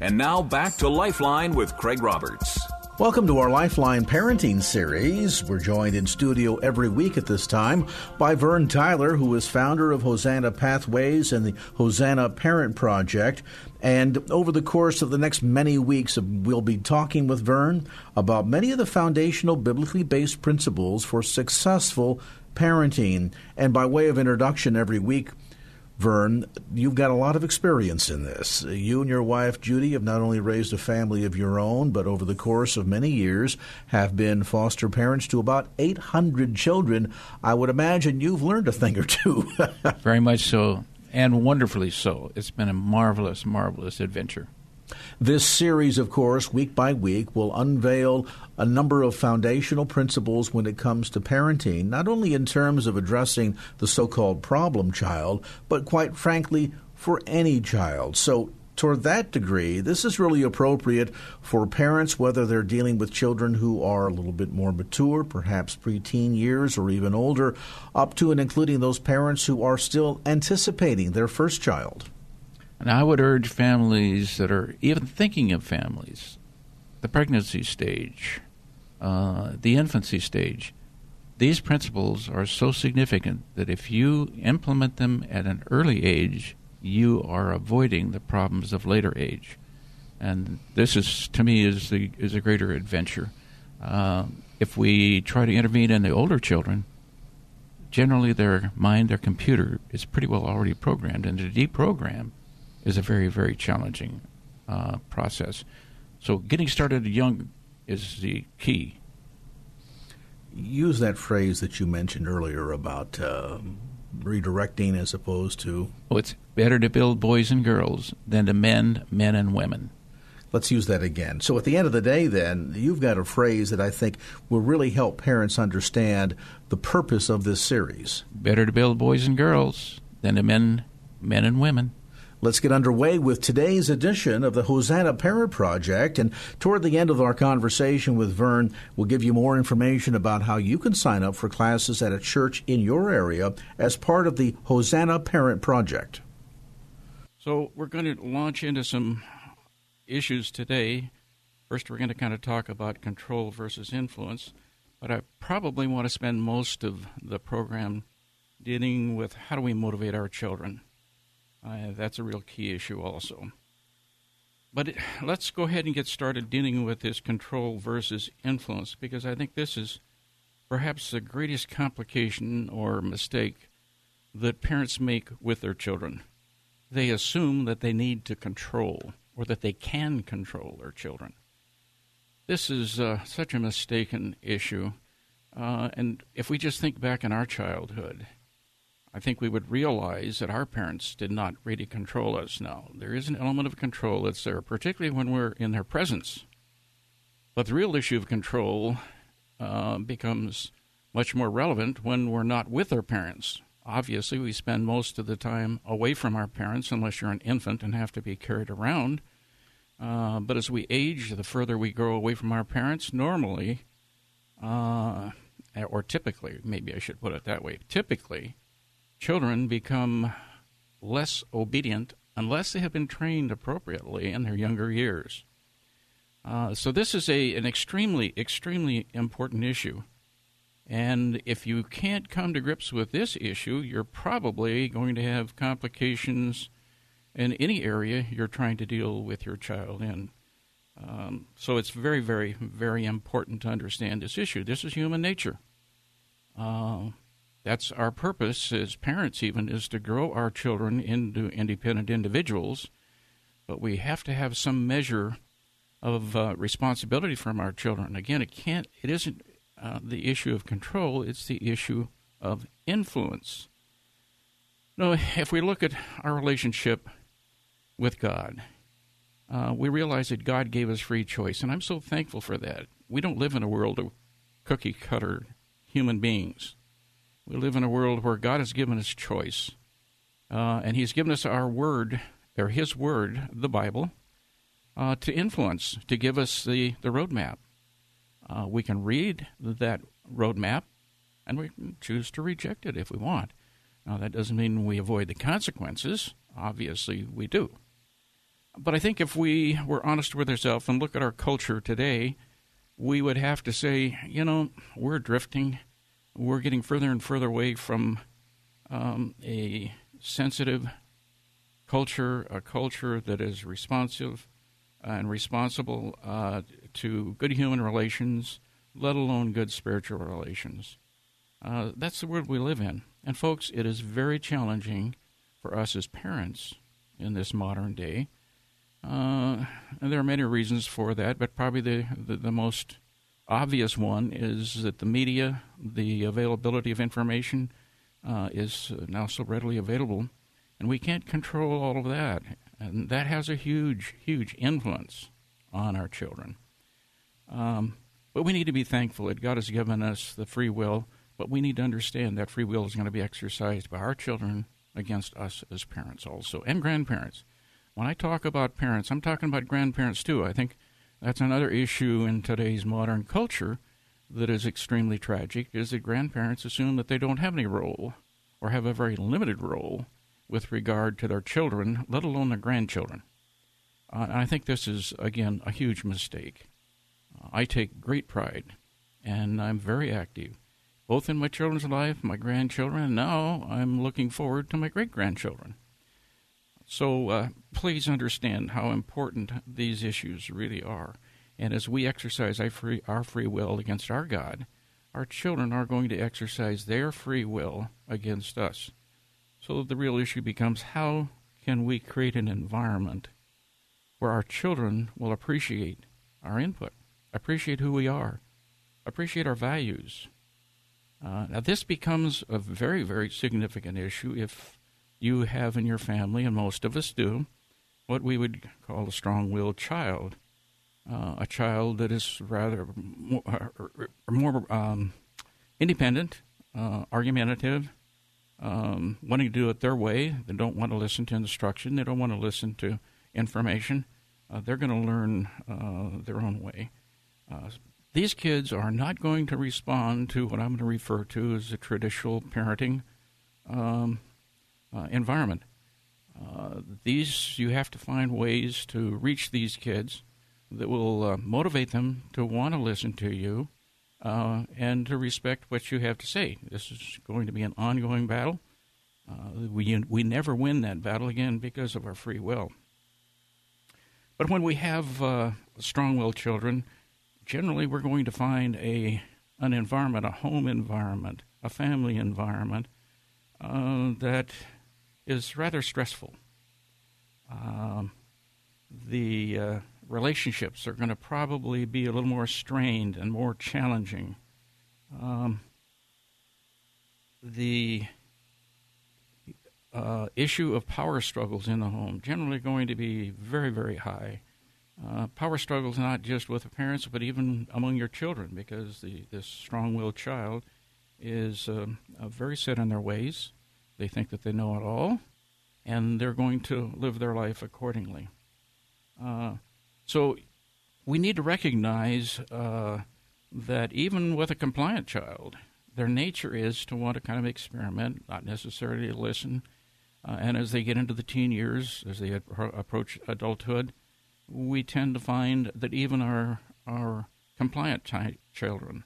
And now back to Lifeline with Craig Roberts. Welcome to our Lifeline Parenting Series. We're joined in studio every week at this time by Vern Tyler, who is founder of Hosanna Pathways and the Hosanna Parent Project. And over the course of the next many weeks, we'll be talking with Vern about many of the foundational biblically based principles for successful parenting. And by way of introduction every week, Vern, you've got a lot of experience in this. You and your wife, Judy, have not only raised a family of your own, but over the course of many years have been foster parents to about 800 children. I would imagine you've learned a thing or two. Very much so, and wonderfully so. It's been a marvelous, marvelous adventure. This series, of course, week by week, will unveil a number of foundational principles when it comes to parenting, not only in terms of addressing the so-called problem child, but quite frankly, for any child. So, toward that degree, this is really appropriate for parents, whether they're dealing with children who are a little bit more mature, perhaps preteen years or even older, up to and including those parents who are still anticipating their first child. And I would urge families that are even thinking of families, the pregnancy stage, the infancy stage, these principles are so significant that if you implement them at an early age, you are avoiding the problems of later age. And this is, to me, is a greater adventure. If we try to intervene in the older children, generally their mind, their computer is pretty well already programmed, and to deprogram is a very, very challenging process. So getting started young is the key. Use that phrase that you mentioned earlier about redirecting as opposed to... Oh, it's better to build boys and girls than to mend men and women. Let's use that again. So at the end of the day, then, you've got a phrase that I think will really help parents understand the purpose of this series. Better to build boys and girls than to mend men and women. Let's get underway with today's edition of the Hosanna Parent Project. And toward the end of our conversation with Vern, we'll give you more information about how you can sign up for classes at a church in your area as part of the Hosanna Parent Project. So we're going to launch into some issues today. First, we're going to kind of talk about control versus influence. But I probably want to spend most of the program dealing with how do we motivate our children. That's a real key issue also. But let's go ahead and get started dealing with this control versus influence, because I think this is perhaps the greatest complication or mistake that parents make with their children. They assume that they need to control or that they can control their children. This is such a mistaken issue. And if we just think back in our childhood, I think we would realize that our parents did not really control us. Now, there is an element of control that's there, particularly when we're in their presence. But the real issue of control becomes much more relevant when we're not with our parents. Obviously, we spend most of the time away from our parents, unless you're an infant and have to be carried around. But as we age, the further we grow away from our parents, normally, or typically, maybe I should put it that way, typically, children become less obedient unless they have been trained appropriately in their younger years. So this is an extremely, extremely important issue. And if you can't come to grips with this issue, you're probably going to have complications in any area you're trying to deal with your child in. So it's very, very, very important to understand this issue. This is human nature. That's our purpose as parents even, is to grow our children into independent individuals. But we have to have some measure of responsibility from our children. Again, it isn't the issue of control. It's the issue of influence. No, if we look at our relationship with God, we realize that God gave us free choice, and I'm so thankful for that. We don't live in a world of cookie-cutter human beings. We live in a world where God has given us choice, and he's given us our word, or his word, the Bible, to influence, to give us the roadmap. We can read that roadmap, and we can choose to reject it if we want. Now, that doesn't mean we avoid the consequences. Obviously, we do. But I think if we were honest with ourselves and look at our culture today, we would have to say, you know, we're drifting. We're getting further and further away from a sensitive culture, a culture that is responsive and responsible to good human relations, let alone good spiritual relations. That's the world we live in. And, folks, it is very challenging for us as parents in this modern day. And there are many reasons for that, but probably the most obvious one is that the media, the availability of information is now so readily available, and we can't control all of that. And that has a huge, huge influence on our children. But we need to be thankful that God has given us the free will, but we need to understand that free will is going to be exercised by our children against us as parents also, and grandparents. When I talk about parents, I'm talking about grandparents too. I think that's another issue in today's modern culture that is extremely tragic, is that grandparents assume that they don't have any role or have a very limited role with regard to their children, let alone their grandchildren. And I think this is, again, a huge mistake. I take great pride, and I'm very active, both in my children's life, my grandchildren, and now I'm looking forward to my great-grandchildren. So please understand how important these issues really are. And as we exercise our free will against our God, our children are going to exercise their free will against us. So the real issue becomes, how can we create an environment where our children will appreciate our input, appreciate who we are, appreciate our values? Now, this becomes a very, very significant issue if you have in your family, and most of us do, what we would call a strong-willed child, a child that is rather more independent, argumentative, wanting to do it their way. They don't want to listen to instruction. They don't want to listen to information. They're going to learn their own way. These kids are not going to respond to what I'm going to refer to as the traditional parenting environment. These, you have to find ways to reach these kids that will motivate them to want to listen to you and to respect what you have to say. This is going to be an ongoing battle. We never win that battle again because of our free will. But when we have strong-willed children, generally, we're going to find an environment, a home environment, a family environment that is rather stressful. The relationships are going to probably be a little more strained and more challenging. The issue of power struggles in the home generally going to be very, very high. Power struggles not just with the parents, but even among your children, because this strong-willed child is very set in their ways. They think that they know it all, and they're going to live their life accordingly. So we need to recognize that even with a compliant child, their nature is to want to kind of experiment, not necessarily listen. And as they get into the teen years, as they approach adulthood, we tend to find that even our compliant children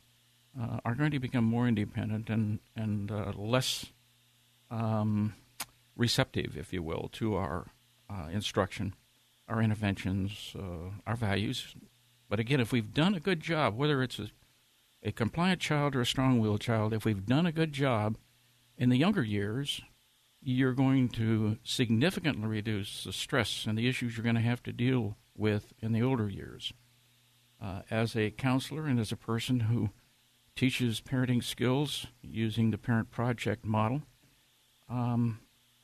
are going to become more independent and less receptive, if you will, to our instruction, our interventions, our values. But again, if we've done a good job, whether it's a compliant child or a strong-willed child, if we've done a good job in the younger years, you're going to significantly reduce the stress and the issues you're going to have to deal with in the older years. As a counselor and as a person who teaches parenting skills using the Parent Project model,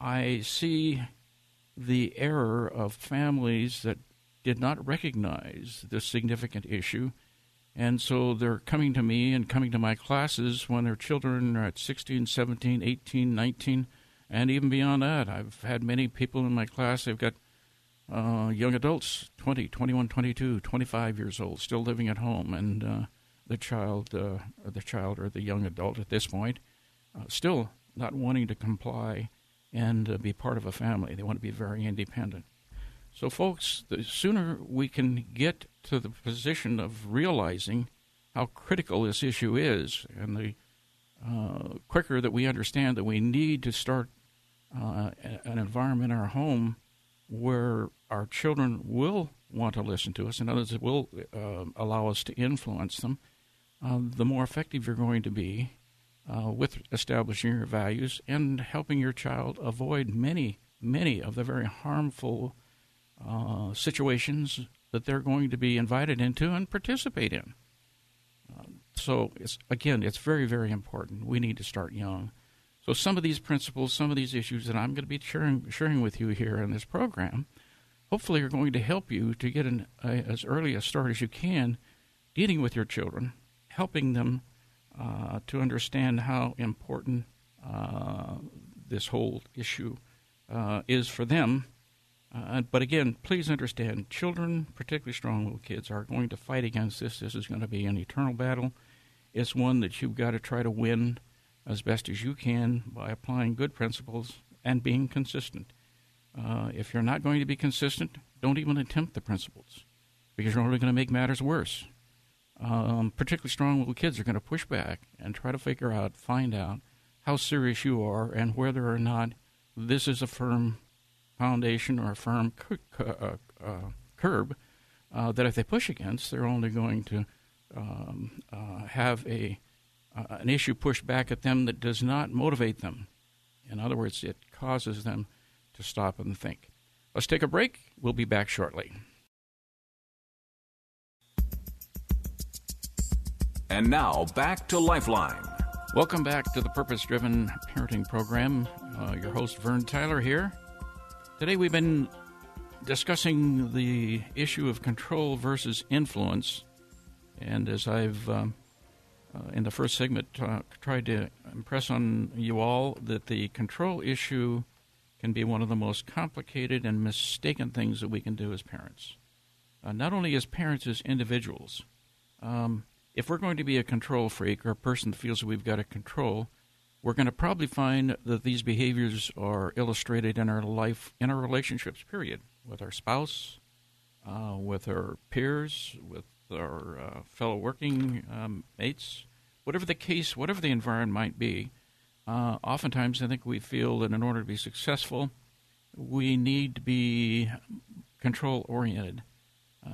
I see the error of families that did not recognize this significant issue, and so they're coming to me and coming to my classes when their children are at 16, 17, 18, 19, and even beyond that. I've had many people in my class, they've got young adults, 20, 21, 22, 25 years old, still living at home, and the child or the young adult at this point still not wanting to comply and be part of a family. They want to be very independent. So, folks, the sooner we can get to the position of realizing how critical this issue is, and the quicker that we understand that we need to start an environment in our home where our children will want to listen to us and others will allow us to influence them, the more effective you're going to be with establishing your values and helping your child avoid many, many of the very harmful situations that they're going to be invited into and participate in. So, it's very, very important. We need to start young. So some of these principles, some of these issues that I'm going to be sharing with you here in this program, hopefully are going to help you to get as early a start as you can dealing with your children, helping them to understand how important this whole issue is for them. But again, please understand, children, particularly strong little kids, are going to fight against this. This is going to be an eternal battle. It's one that you've got to try to win as best as you can by applying good principles and being consistent. If you're not going to be consistent, don't even attempt the principles, because you're only going to make matters worse. Particularly strong little kids are going to push back and try to find out how serious you are and whether or not this is a firm foundation or a firm curb that if they push against, they're only going to have an issue pushed back at them that does not motivate them. In other words, it causes them to stop and think. Let's take a break. We'll be back shortly. And now, back to Lifeline. Welcome back to the Purpose-Driven Parenting Program. Your host, Vern Tyler, here. Today we've been discussing the issue of control versus influence, and as I've, in the first segment, tried to impress on you all that the control issue can be one of the most complicated and mistaken things that we can do as parents. Not only as parents, as individuals. If we're going to be a control freak or a person that feels that we've got to control, we're going to probably find that these behaviors are illustrated in our life, in our relationships, period, with our spouse, with our peers, with our fellow working mates, whatever the case, whatever the environment might be. Oftentimes I think we feel that in order to be successful, we need to be control-oriented.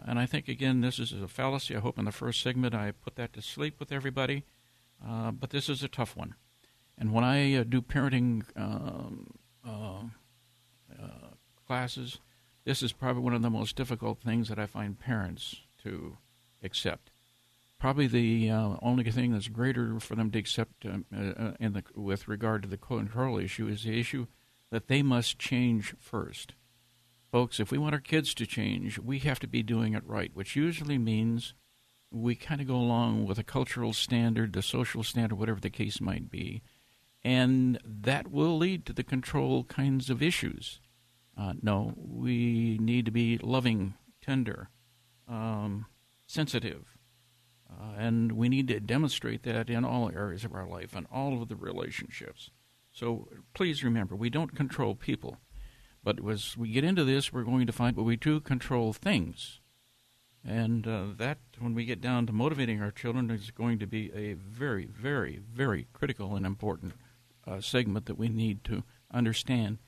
And I think, again, this is a fallacy. I hope in the first segment I put that to sleep with everybody, but this is a tough one. And when I do parenting classes, this is probably one of the most difficult things that I find parents to accept. Probably the only thing that's greater for them to accept with regard to the control issue is the issue that they must change first. Folks, if we want our kids to change, we have to be doing it right, which usually means we kind of go along with a cultural standard, the social standard, whatever the case might be. And that will lead to the control kinds of issues. No, we need to be loving, tender, sensitive. And we need to demonstrate that in all areas of our life and all of the relationships. So please remember, we don't control people. But as we get into this, we're going to find that we do control things. And that, when we get down to motivating our children, is going to be a very, very, very critical and important segment that we need to understand,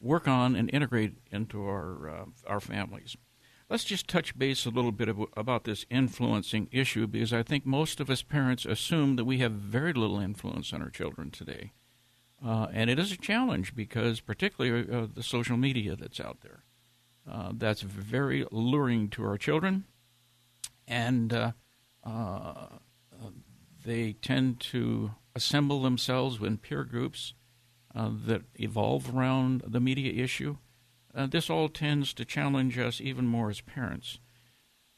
work on, and integrate into our families. Let's just touch base a little bit about this influencing issue, because I think most of us parents assume that we have very little influence on our children today. And it is a challenge, because particularly the social media that's out there. That's very alluring to our children, and they tend to assemble themselves in peer groups that evolve around the media issue. This all tends to challenge us even more as parents.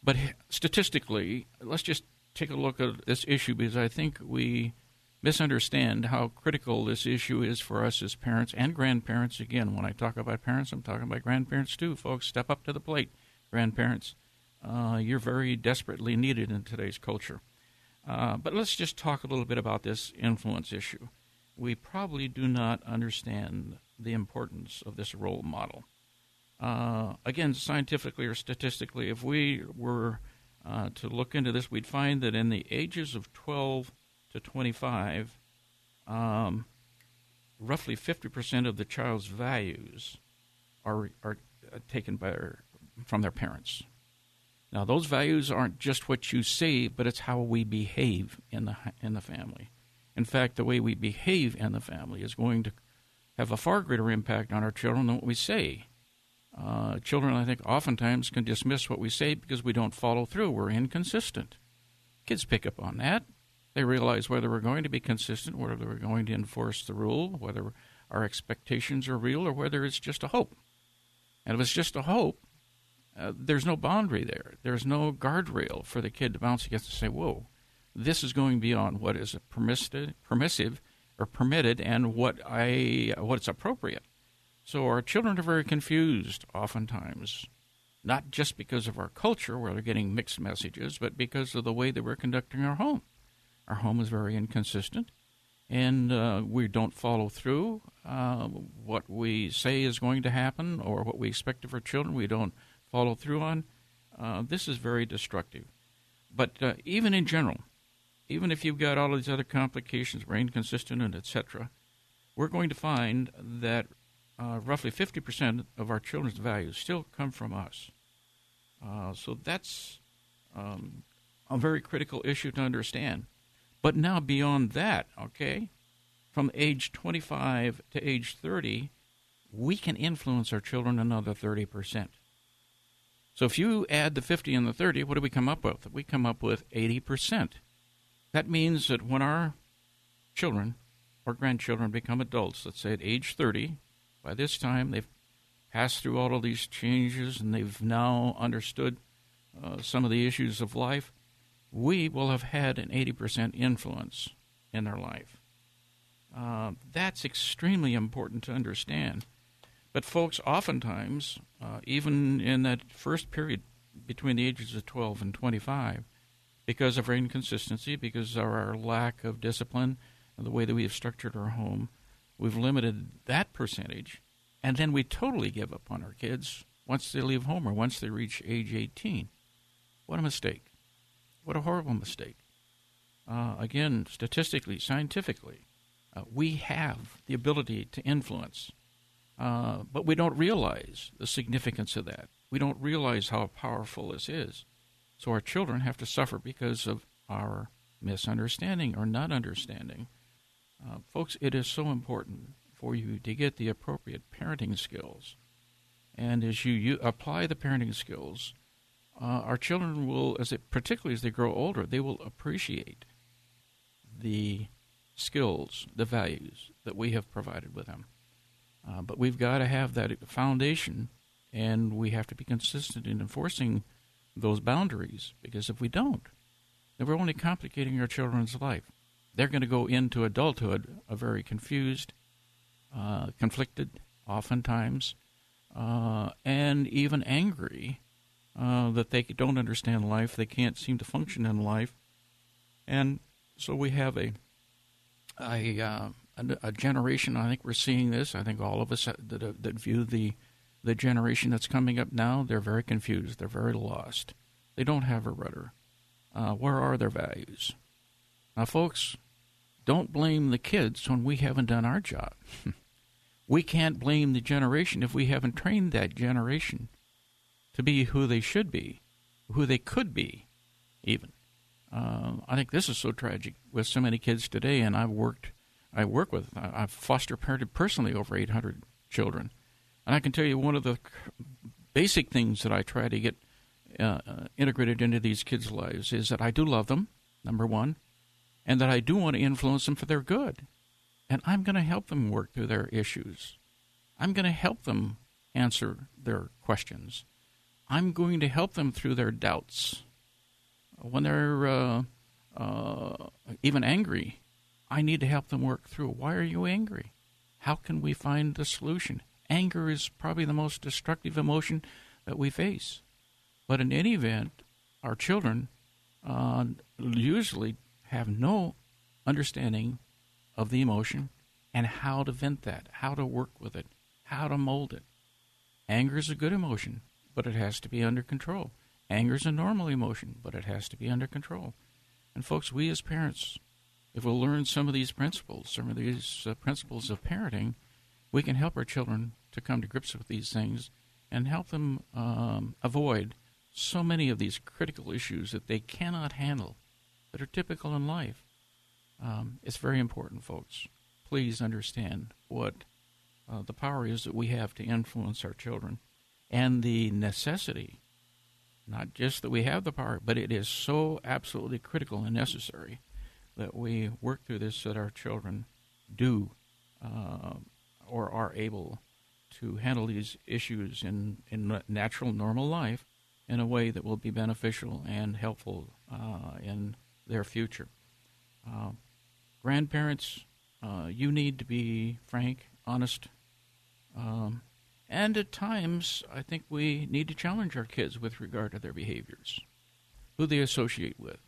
But statistically, let's just take a look at this issue, because I think we misunderstand how critical this issue is for us as parents and grandparents. Again, when I talk about parents, I'm talking about grandparents too, folks. Step up to the plate, grandparents. You're very desperately needed in today's culture. But let's just talk a little bit about this influence issue. We probably do not understand the importance of this role model. Again, scientifically or statistically, if we were to look into this, we'd find that in the ages of 12 to 25, roughly 50% of the child's values are taken from their parents. Now, those values aren't just what you say, but it's how we behave in the family. In fact, the way we behave in the family is going to have a far greater impact on our children than what we say. Children, I think, oftentimes can dismiss what we say because we don't follow through. We're inconsistent. Kids pick up on that. They realize whether we're going to be consistent, whether we're going to enforce the rule, whether our expectations are real, or whether it's just a hope. And if it's just a hope, there's no boundary there. There's no guardrail for the kid to bounce against and say, whoa, this is going beyond what is permissive or permitted and what's appropriate. So our children are very confused oftentimes, not just because of our culture where they're getting mixed messages, but because of the way that we're conducting our home. Our home is very inconsistent, and we don't follow through. What we say is going to happen or what we expect of our children, we don't follow through on. This is very destructive. But even in general, even if you've got all of these other complications, we're inconsistent and et cetera, we're going to find that roughly 50% of our children's values still come from us. So that's a very critical issue to understand. But now beyond that, okay, from age 25 to age 30, we can influence our children another 30%. So if you add the 50 and the 30, what do we come up with? We come up with 80%. That means that when our children or grandchildren become adults, let's say at age 30, by this time they've passed through all of these changes and they've now understood some of the issues of life, we will have had an 80% influence in their life. That's extremely important to understand. But folks, oftentimes, even in that first period between the ages of 12 and 25, because of our inconsistency, because of our lack of discipline, and the way that we have structured our home, we've limited that percentage, and then we totally give up on our kids once they leave home or once they reach age 18. What a mistake. What a horrible mistake. Again, statistically, scientifically, we have the ability to influence. But we don't realize the significance of that. We don't realize how powerful this is. So our children have to suffer because of our misunderstanding or not understanding. Folks, it is so important for you to get the appropriate parenting skills. And as you apply the parenting skills, our children will, particularly as they grow older, they will appreciate the skills, the values that we have provided with them. But we've got to have that foundation, and we have to be consistent in enforcing those boundaries, because if we don't, then we're only complicating our children's life. They're going to go into adulthood very confused, conflicted oftentimes, and even angry that they don't understand life, they can't seem to function in life. And so we have a generation, I think we're seeing this, I think all of us that view the generation that's coming up now, they're very confused, they're very lost. They don't have a rudder. Where are their values? Now, folks, don't blame the kids when we haven't done our job. We can't blame the generation if we haven't trained that generation to be who they should be, who they could be, even. I think this is so tragic with so many kids today, and I've foster parented personally over 800 children. And I can tell you one of the basic things that I try to get integrated into these kids' lives is that I do love them, number one, and that I do want to influence them for their good. and I'm going to help them work through their issues. I'm going to help them answer their questions. I'm going to help them through their doubts. When they're even angry, I need to help them work through. Why are you angry? How can we find the solution? Anger is probably the most destructive emotion that we face. But in any event, our children usually have no understanding of the emotion and how to vent that, how to work with it, how to mold it. Anger is a good emotion, but it has to be under control. Anger is a normal emotion, but it has to be under control. And folks, we as parents, if we'll learn some of these principles, principles of parenting, we can help our children to come to grips with these things and help them avoid so many of these critical issues that they cannot handle that are typical in life. It's very important, folks. Please understand what the power is that we have to influence our children and the necessity, not just that we have the power, but it is so absolutely critical and necessary that we work through this so that our children do or are able to handle these issues in natural, normal life in a way that will be beneficial and helpful in their future. Grandparents, you need to be frank, honest, and at times I think we need to challenge our kids with regard to their behaviors, who they associate with,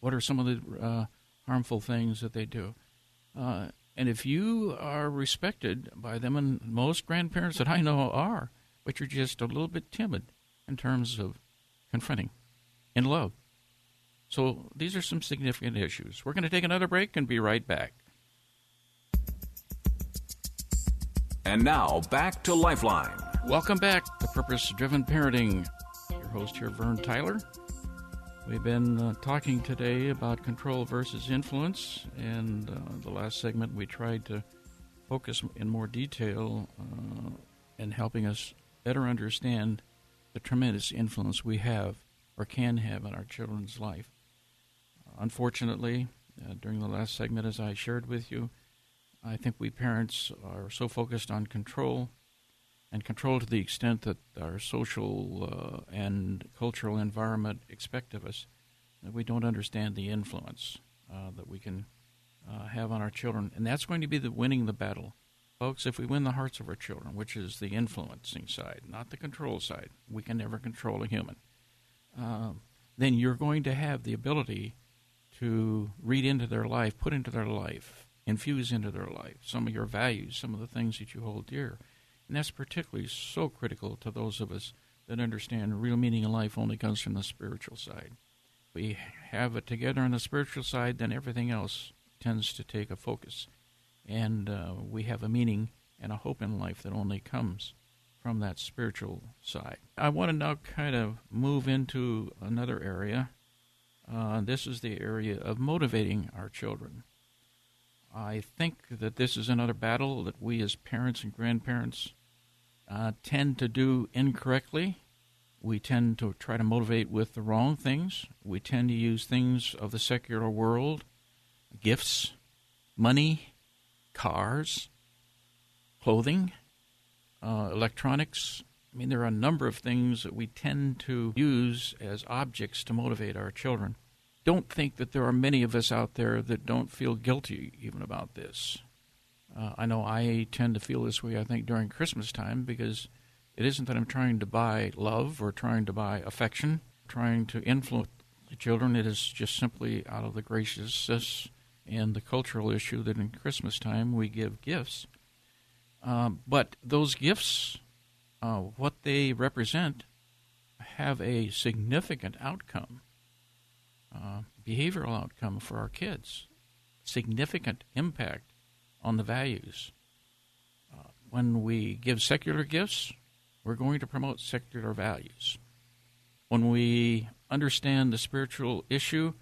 what are some of the harmful things that they do. And if you are respected by them, and most grandparents that I know are, but you're just a little bit timid in terms of confronting in love. So these are some significant issues. We're going to take another break and be right back. And now, back to Lifeline. Welcome back to Purpose-Driven Parenting. Your host here, Vern Tyler. We've been talking today about control versus influence, and the last segment we tried to focus in more detail in helping us better understand the tremendous influence we have or can have in our children's life. Unfortunately, during the last segment, as I shared with you, I think we parents are so focused on control, and control to the extent that our social and cultural environment expect of us, that we don't understand the influence that we can have on our children. And that's going to be the winning the battle. Folks, if we win the hearts of our children, which is the influencing side, not the control side, we can never control a human, then you're going to have the ability to read into their life, put into their life, infuse into their life some of your values, some of the things that you hold dear. And that's particularly so critical to those of us that understand real meaning in life only comes from the spiritual side. We have it together on the spiritual side, then everything else tends to take a focus. And we have a meaning and a hope in life that only comes from that spiritual side. I want to now kind of move into another area. This is the area of motivating our children. I think that this is another battle that we as parents and grandparents tend to do incorrectly. We tend to try to motivate with the wrong things. We tend to use things of the secular world, gifts, money, cars, clothing, electronics. I mean, there are a number of things that we tend to use as objects to motivate our children. Don't think that there are many of us out there that don't feel guilty even about this. I know I tend to feel this way, I think, during Christmas time, because it isn't that I'm trying to buy love or trying to buy affection, trying to influence the children. It is just simply out of the graciousness and the cultural issue that in Christmas time we give gifts. But those gifts, what they represent, have a significant outcome. Behavioral outcome for our kids, significant impact on the values. When we give secular gifts, we're going to promote secular values. When we understand the spiritual issue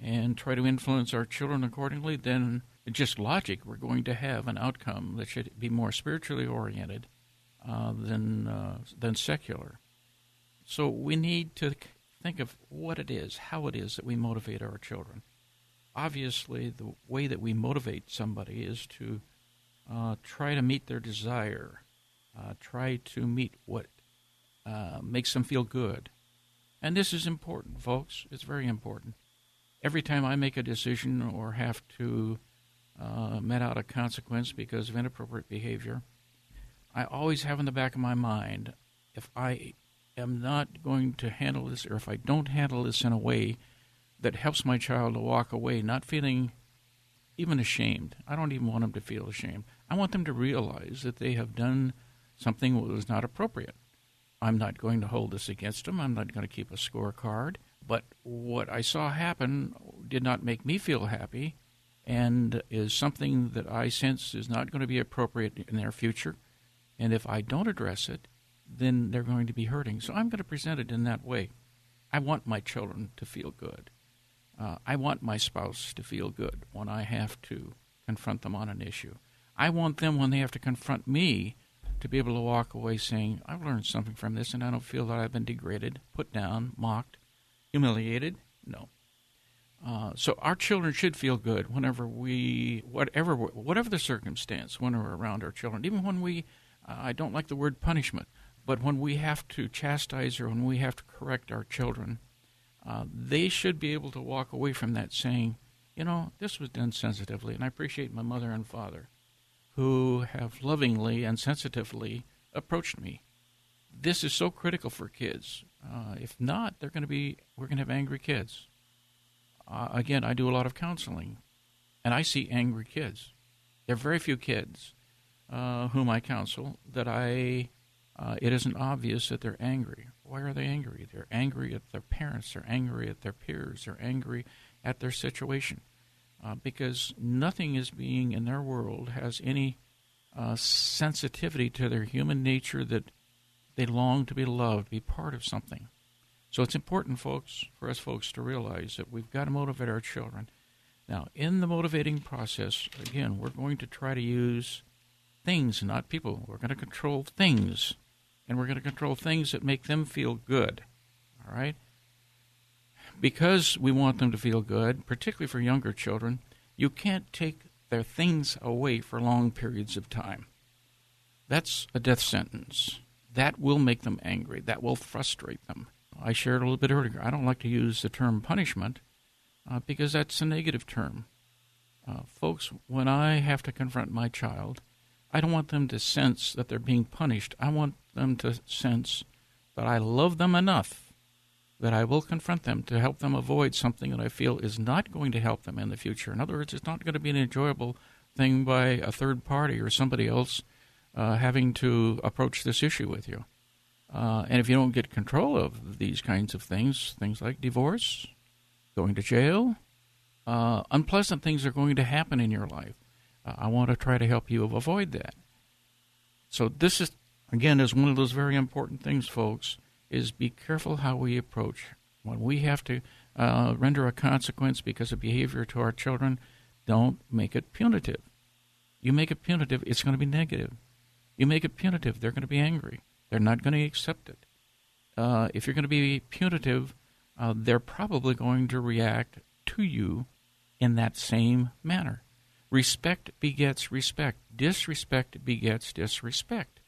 and try to influence our children accordingly, then just logic, we're going to have an outcome that should be more spiritually oriented than secular. So we need to think of what it is, how it is that we motivate our children. Obviously, the way that we motivate somebody is to Try to meet their desire. Try to meet what makes them feel good. And this is important, folks. It's very important. Every time I make a decision or have to met out a consequence because of inappropriate behavior, I always have in the back of my mind, if I am not going to handle this, or if I don't handle this in a way that helps my child to walk away not feeling even ashamed. I don't even want them to feel ashamed. I want them to realize that they have done something that was not appropriate. I'm not going to hold this against them. I'm not going to keep a scorecard. But what I saw happen did not make me feel happy and is something that I sense is not going to be appropriate in their future. And if I don't address it, then they're going to be hurting. So I'm going to present it in that way. I want my children to feel good. I want my spouse to feel good when I have to confront them on an issue. I want them, when they have to confront me, to be able to walk away saying, I've learned something from this, and I don't feel that I've been degraded, put down, mocked, humiliated. No. So our children should feel good whenever we, whatever the circumstance, when we're around our children. Even when we, I don't like the word punishment, but when we have to chastise or when we have to correct our children, they should be able to walk away from that saying, you know, this was done sensitively, and I appreciate my mother and father who have lovingly and sensitively approached me. This is so critical for kids. If not, we're going to have angry kids. Again, I do a lot of counseling, and I see angry kids. There are very few kids whom I counsel that it isn't obvious that they're angry. Why are they angry? They're angry at their parents. They're angry at their peers. They're angry at their situation because nothing is being in their world has any sensitivity to their human nature that they long to be loved, be part of something. So it's important, folks, for us folks to realize that we've got to motivate our children. Now, in the motivating process, again, we're going to try to use things, not people. We're going to control things. And we're going to control things that make them feel good, all right? Because we want them to feel good, particularly for younger children, you can't take their things away for long periods of time. That's a death sentence. That will make them angry. That will frustrate them. I shared a little bit earlier. I don't like to use the term punishment because that's a negative term. Folks, when I have to confront my child, I don't want them to sense that they're being punished. I want them to sense that I love them enough that I will confront them to help them avoid something that I feel is not going to help them in the future. In other words, it's not going to be an enjoyable thing by a third party or somebody else having to approach this issue with you. And if you don't get control of these kinds of things, things like divorce, going to jail, unpleasant things are going to happen in your life. I want to try to help you avoid that. So this is, again, is one of those very important things, folks, is be careful how we approach. When we have to render a consequence because of behavior to our children, don't make it punitive. You make it punitive, it's going to be negative. You make it punitive, they're going to be angry. They're not going to accept it. If you're going to be punitive, they're probably going to react to you in that same manner. Respect begets respect. Disrespect begets disrespect.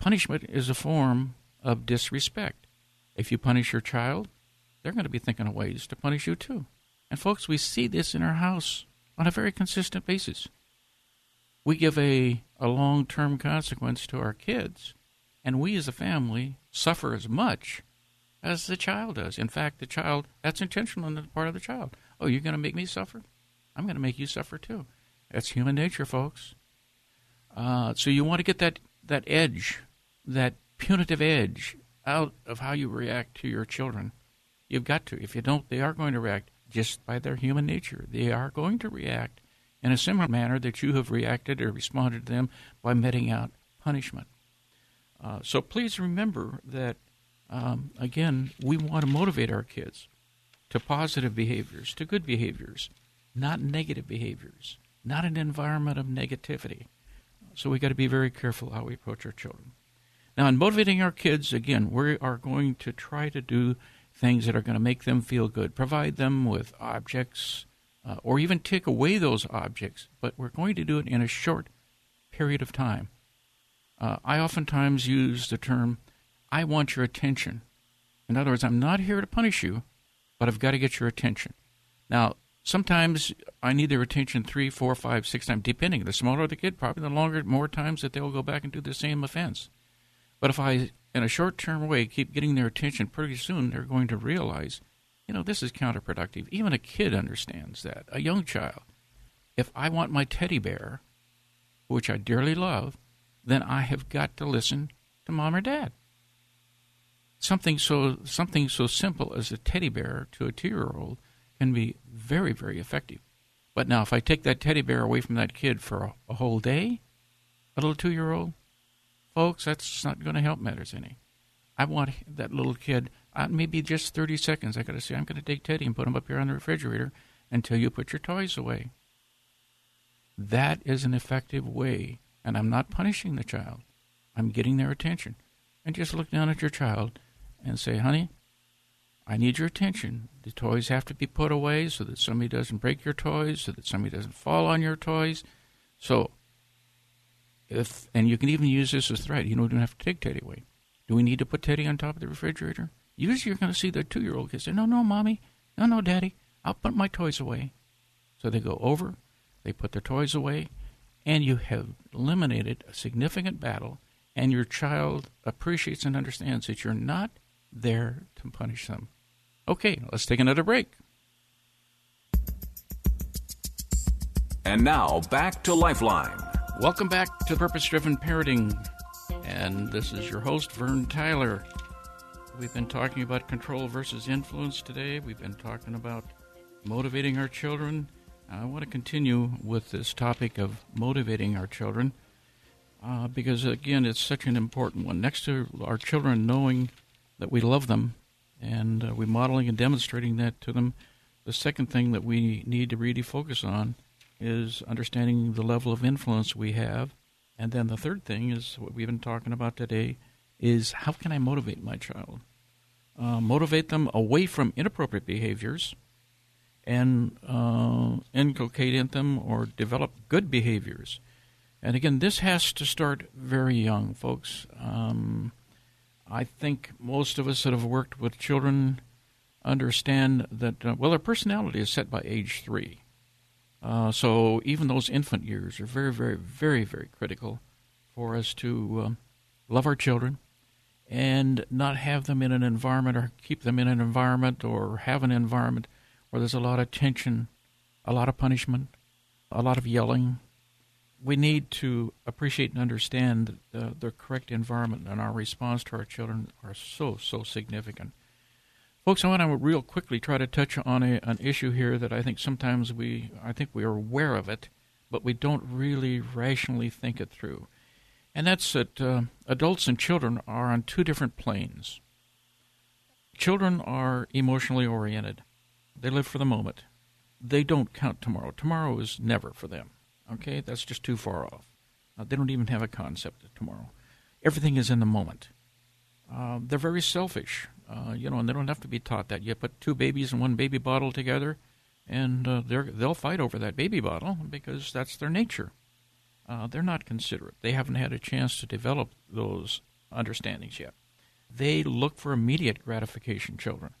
Punishment is a form of disrespect. If you punish your child, they're going to be thinking of ways to punish you too. And folks, we see this in our house on a very consistent basis. We give a long-term consequence to our kids, and we as a family suffer as much as the child does. In fact, the child, that's intentional on the part of the child. Oh, you're going to make me suffer? I'm going to make you suffer too. That's human nature, folks. So you want to get that edge, that punitive edge, out of how you react to your children. You've got to. If you don't, they are going to react just by their human nature. They are going to react in a similar manner that you have reacted or responded to them by meting out punishment. So please remember that, again, we want to motivate our kids to positive behaviors, to good behaviors, not negative behaviors, not an environment of negativity. So we got to be very careful how we approach our children. Now, in motivating our kids, again, we are going to try to do things that are going to make them feel good, provide them with objects, or even take away those objects, but we're going to do it in a short period of time. I oftentimes use the term, I want your attention. In other words, I'm not here to punish you, but I've got to get your attention. Now, sometimes I need their attention 3, 4, 5, 6 times, depending. The smaller the kid, probably the longer, more times that they'll go back and do the same offense. But if I, in a short-term way, keep getting their attention, pretty soon they're going to realize, you know, this is counterproductive. Even a kid understands that, a young child. If I want my teddy bear, which I dearly love, then I have got to listen to mom or dad. Something so simple as a teddy bear to a 2-year-old can be very, very effective. But now if I take that teddy bear away from that kid for a whole day, a little 2-year-old, folks, that's not going to help matters any. I want that little kid, maybe just 30 seconds, I got to say, I'm going to take Teddy and put him up here on the refrigerator until you put your toys away. That is an effective way, and I'm not punishing the child. I'm getting their attention. And just look down at your child and say, honey, I need your attention. The toys have to be put away so that somebody doesn't break your toys, so that somebody doesn't fall on your toys. So, and you can even use this as a threat. You don't even have to take Teddy away. Do we need to put Teddy on top of the refrigerator? Usually you're going to see the 2-year-old kid say, no, no, Mommy, no, no, Daddy, I'll put my toys away. So they go over, they put their toys away, and you have eliminated a significant battle, and your child appreciates and understands that you're not there to punish them. Okay, let's take another break. And now, back to Lifeline. Welcome back to Purpose-Driven Parenting. And this is your host, Vern Tyler. We've been talking about control versus influence today. We've been talking about motivating our children. I want to continue with this topic of motivating our children because, again, it's such an important one. Next to our children knowing that we love them and we're modeling and demonstrating that to them, the second thing that we need to really focus on is understanding the level of influence we have. And then the third thing is what we've been talking about today is how can I motivate my child? Motivate them away from inappropriate behaviors and inculcate in them or develop good behaviors. And again, this has to start very young, folks. I think most of us that have worked with children understand that, their personality is set by age 3. So even those infant years are very, very, very, very critical for us to love our children and not have them in an environment or keep them in an environment or have an environment where there's a lot of tension, a lot of punishment, a lot of yelling. We need to appreciate and understand the correct environment, and our response to our children are so, so significant. Folks, I want to real quickly try to touch on an issue here that I think sometimes we are aware of it, but we don't really rationally think it through. And that's that adults and children are on 2 different planes. Children are emotionally oriented. They live for the moment. They don't count tomorrow. Tomorrow is never for them. Okay? That's just too far off. They don't even have a concept of tomorrow. Everything is in the moment. They're very selfish. And they don't have to be taught that. You put 2 babies in one baby bottle together, and they'll fight over that baby bottle because that's their nature. They're not considerate. They haven't had a chance to develop those understandings yet. They look for immediate gratification, children.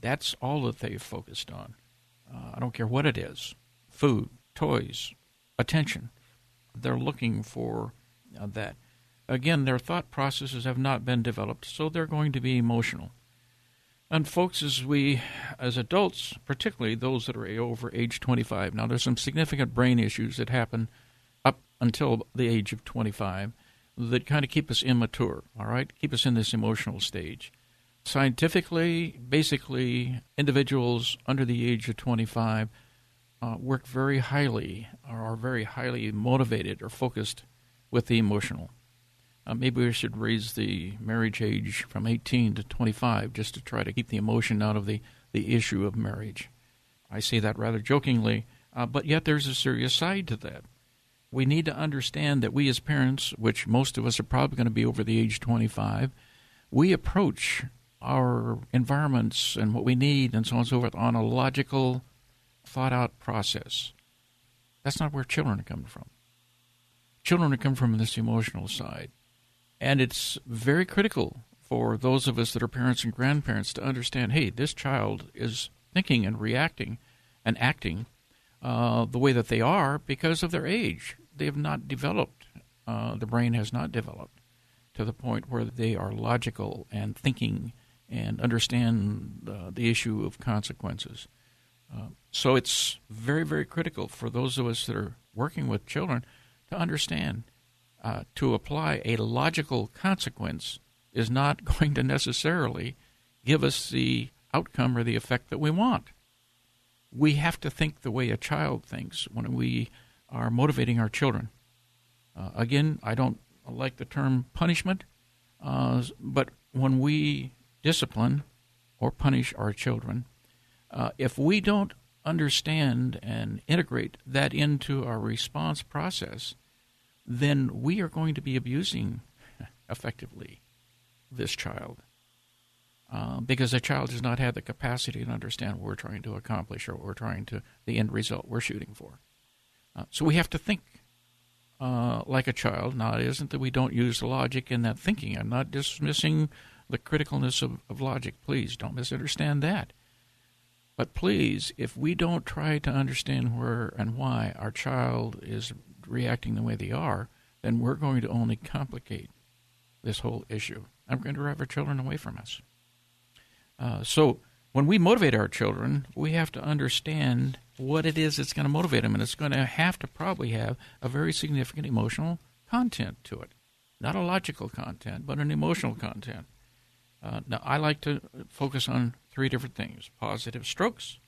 That's all that they've focused on. I don't care what it is. Food, toys, attention. They're looking for that. Again, their thought processes have not been developed, so they're going to be emotional. And folks, as adults, particularly those that are over age 25, now there's some significant brain issues that happen up until the age of 25 that kind of keep us immature, all right? Keep us in this emotional stage. Scientifically, basically, individuals under the age of 25 work very highly or are very highly motivated or focused with the emotional. Maybe we should raise the marriage age from 18 to 25 just to try to keep the emotion out of the issue of marriage. I say that rather jokingly, but yet there's a serious side to that. We need to understand that we as parents, which most of us are probably going to be over the age 25, we approach our environments and what we need and so on and so forth on a logical, thought-out process. That's not where children are coming from. children who come from this emotional side. And it's very critical for those of us that are parents and grandparents to understand, hey, this child is thinking and reacting and acting the way that they are because of their age. They have not developed. The brain has not developed to the point where they are logical and thinking and understand the issue of consequences. So it's very, very critical for those of us that are working with children to understand to apply a logical consequence is not going to necessarily give us the outcome or the effect that we want. We have to think the way a child thinks when we are motivating our children. Again, I don't like the term punishment, but when we discipline or punish our children, if we don't understand and integrate that into our response process, then we are going to be abusing, effectively, this child. Because the child does not have the capacity to understand what we're trying to accomplish or what we're trying to, the end result we're shooting for. So we have to think like a child. Now, it isn't that we don't use logic in that thinking. I'm not dismissing the criticalness of logic. Please don't misunderstand that. But please, if we don't try to understand where and why our child is reacting the way they are, then we're going to only complicate this whole issue. I'm going to drive our children away from us. So when we motivate our children, we have to understand what it is that's going to motivate them, and it's going to have to probably have a very significant emotional content to it. Not a logical content, but an emotional content. Now, I like to focus on three different things: positive strokes,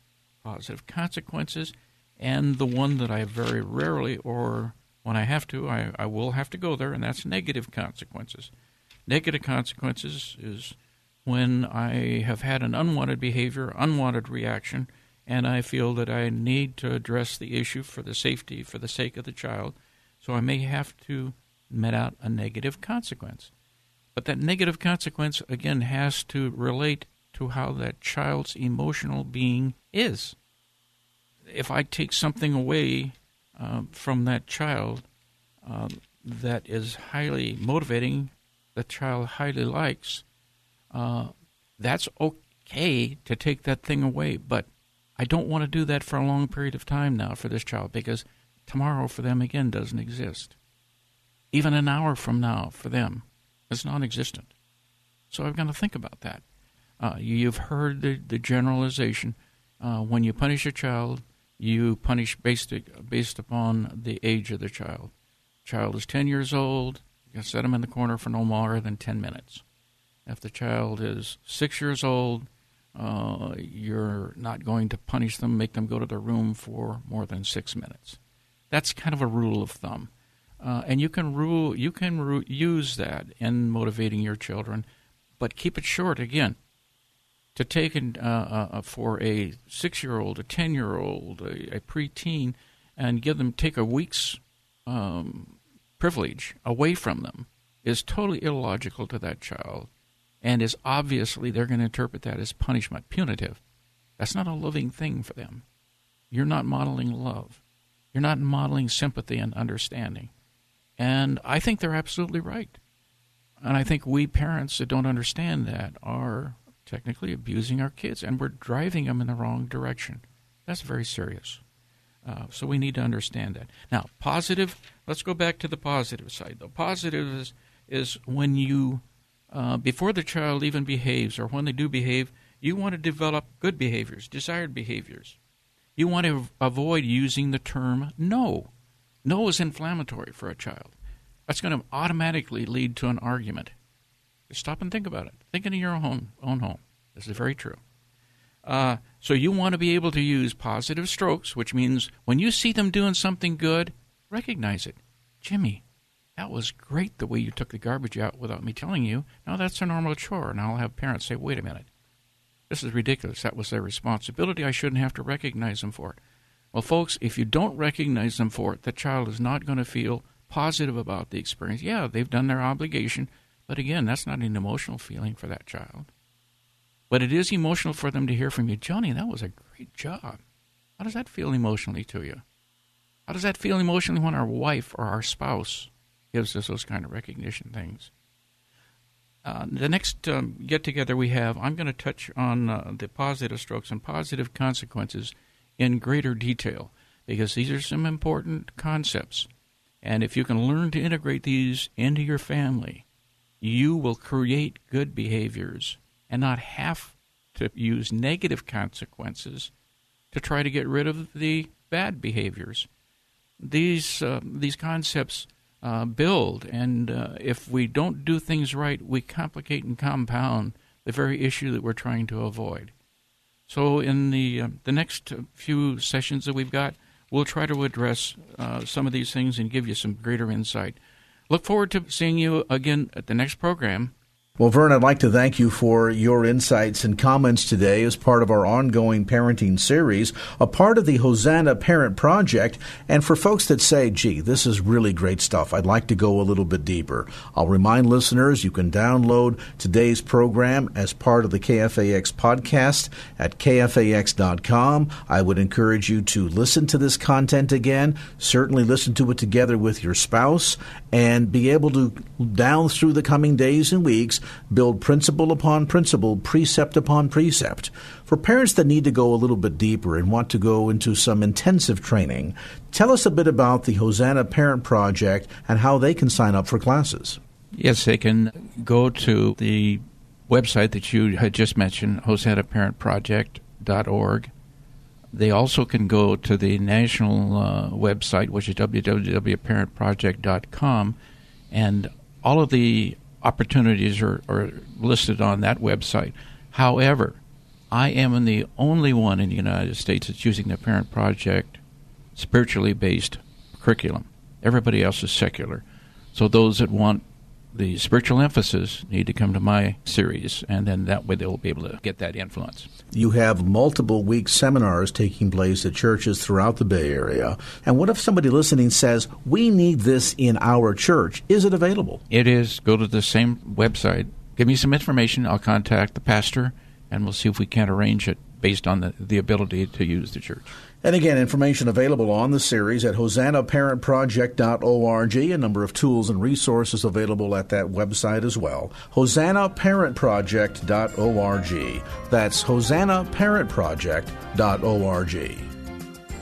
positive consequences, and the one that I very rarely, or when I have to, I will have to go there, and that's negative consequences. Negative consequences is when I have had an unwanted behavior, unwanted reaction, and I feel that I need to address the issue for the safety, for the sake of the child, so I may have to met out a negative consequence. But that negative consequence, again, has to relate to how that child's emotional being is. If I take something away from that child that is highly motivating, the child highly likes, that's okay to take that thing away, but I don't want to do that for a long period of time now for this child, because tomorrow for them, again, doesn't exist. Even an hour from now for them is non-existent. So I've got to think about that. You've heard the generalization. When you punish a child, you punish based upon the age of the child. Child is 10 years old, you can set him in the corner for no more than 10 minutes. If the child is 6 years old, you're not going to punish them, make them go to their room for more than 6 minutes. That's kind of a rule of thumb. And you can use that in motivating your children, but keep it short again. To take for a 6-year-old, a 10-year-old, a preteen, and take a week's privilege away from them is totally illogical to that child, and is obviously they're going to interpret that as punishment, punitive. That's not a loving thing for them. You're not modeling love. You're not modeling sympathy and understanding. And I think they're absolutely right. And I think we parents that don't understand that are technically abusing our kids, and we're driving them in the wrong direction. That's very serious. So we need to understand that. Now, positive, let's go back to the positive side, though. Positive is when you, before the child even behaves, or when they do behave, you want to develop good behaviors, desired behaviors. You want to avoid using the term no. No is inflammatory for a child. That's going to automatically lead to an argument. Just stop and think about it. Think in your own home. This is very true. So you want to be able to use positive strokes, which means when you see them doing something good, recognize it. Jimmy, that was great the way you took the garbage out without me telling you. Now that's a normal chore, and I'll have parents say, wait a minute. This is ridiculous. That was their responsibility. I shouldn't have to recognize them for it. Well, folks, if you don't recognize them for it, the child is not going to feel positive about the experience. Yeah, they've done their obligation, but again, that's not an emotional feeling for that child. But it is emotional for them to hear from you, Johnny, that was a great job. How does that feel emotionally to you? How does that feel emotionally when our wife or our spouse gives us those kind of recognition things? The next get-together we have, I'm going to touch on the positive strokes and positive consequences in greater detail, because these are some important concepts. And if you can learn to integrate these into your family, you will create good behaviors and not have to use negative consequences to try to get rid of the bad behaviors. These concepts build, and if we don't do things right, we complicate and compound the very issue that we're trying to avoid. So in the next few sessions that we've got, we'll try to address some of these things and give you some greater insight. Look forward to seeing you again at the next program. Well, Vern, I'd like to thank you for your insights and comments today as part of our ongoing parenting series, a part of the Hosanna Parent Project. And for folks that say, gee, this is really great stuff, I'd like to go a little bit deeper, I'll remind listeners you can download today's program as part of the KFAX podcast at KFAX.com. I would encourage you to listen to this content again, certainly listen to it together with your spouse, and be able to, down through the coming days and weeks, build principle upon principle, precept upon precept. For parents that need to go a little bit deeper and want to go into some intensive training, tell us a bit about the Hosanna Parent Project and how they can sign up for classes. Yes, they can go to the website that you had just mentioned, hosannaparentproject.org. They also can go to the national website, which is www.parentproject.com, and all of the opportunities are listed on that website. However, I am the only one in the United States that's using the Parent Project spiritually based curriculum. Everybody else is secular. So those that want the spiritual emphasis need to come to my series, and then that way they'll be able to get that influence. You have multiple week seminars taking place at churches throughout the Bay Area. And what if somebody listening says, we need this in our church? Is it available? It is. Go to the same website. Give me some information. I'll contact the pastor, and we'll see if we can't arrange it based on the ability to use the church. And again, information available on the series at hosannaparentproject.org. A number of tools and resources available at that website as well. hosannaparentproject.org. That's hosannaparentproject.org.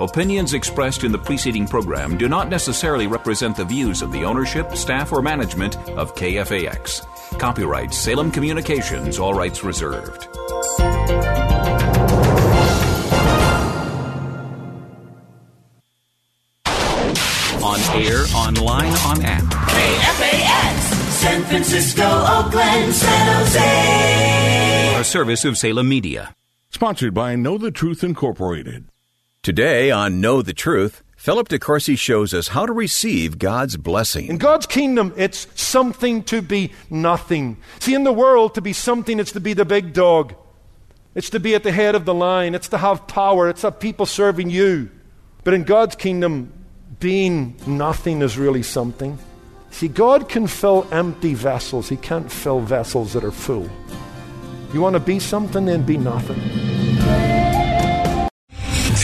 Opinions expressed in the preceding program do not necessarily represent the views of the ownership, staff, or management of KFAX. Copyright Salem Communications, all rights reserved. On air, online, on app. KFAX, San Francisco, Oakland, San Jose. A service of Salem Media. Sponsored by Know the Truth Incorporated. Today on Know the Truth, Philip DeCoursey shows us how to receive God's blessing. In God's kingdom, it's something to be nothing. See, in the world, to be something, it's to be the big dog. It's to be at the head of the line. It's to have power. It's to have people serving you. But in God's kingdom, being nothing is really something. See, God can fill empty vessels. He can't fill vessels that are full. You want to be something, then be nothing.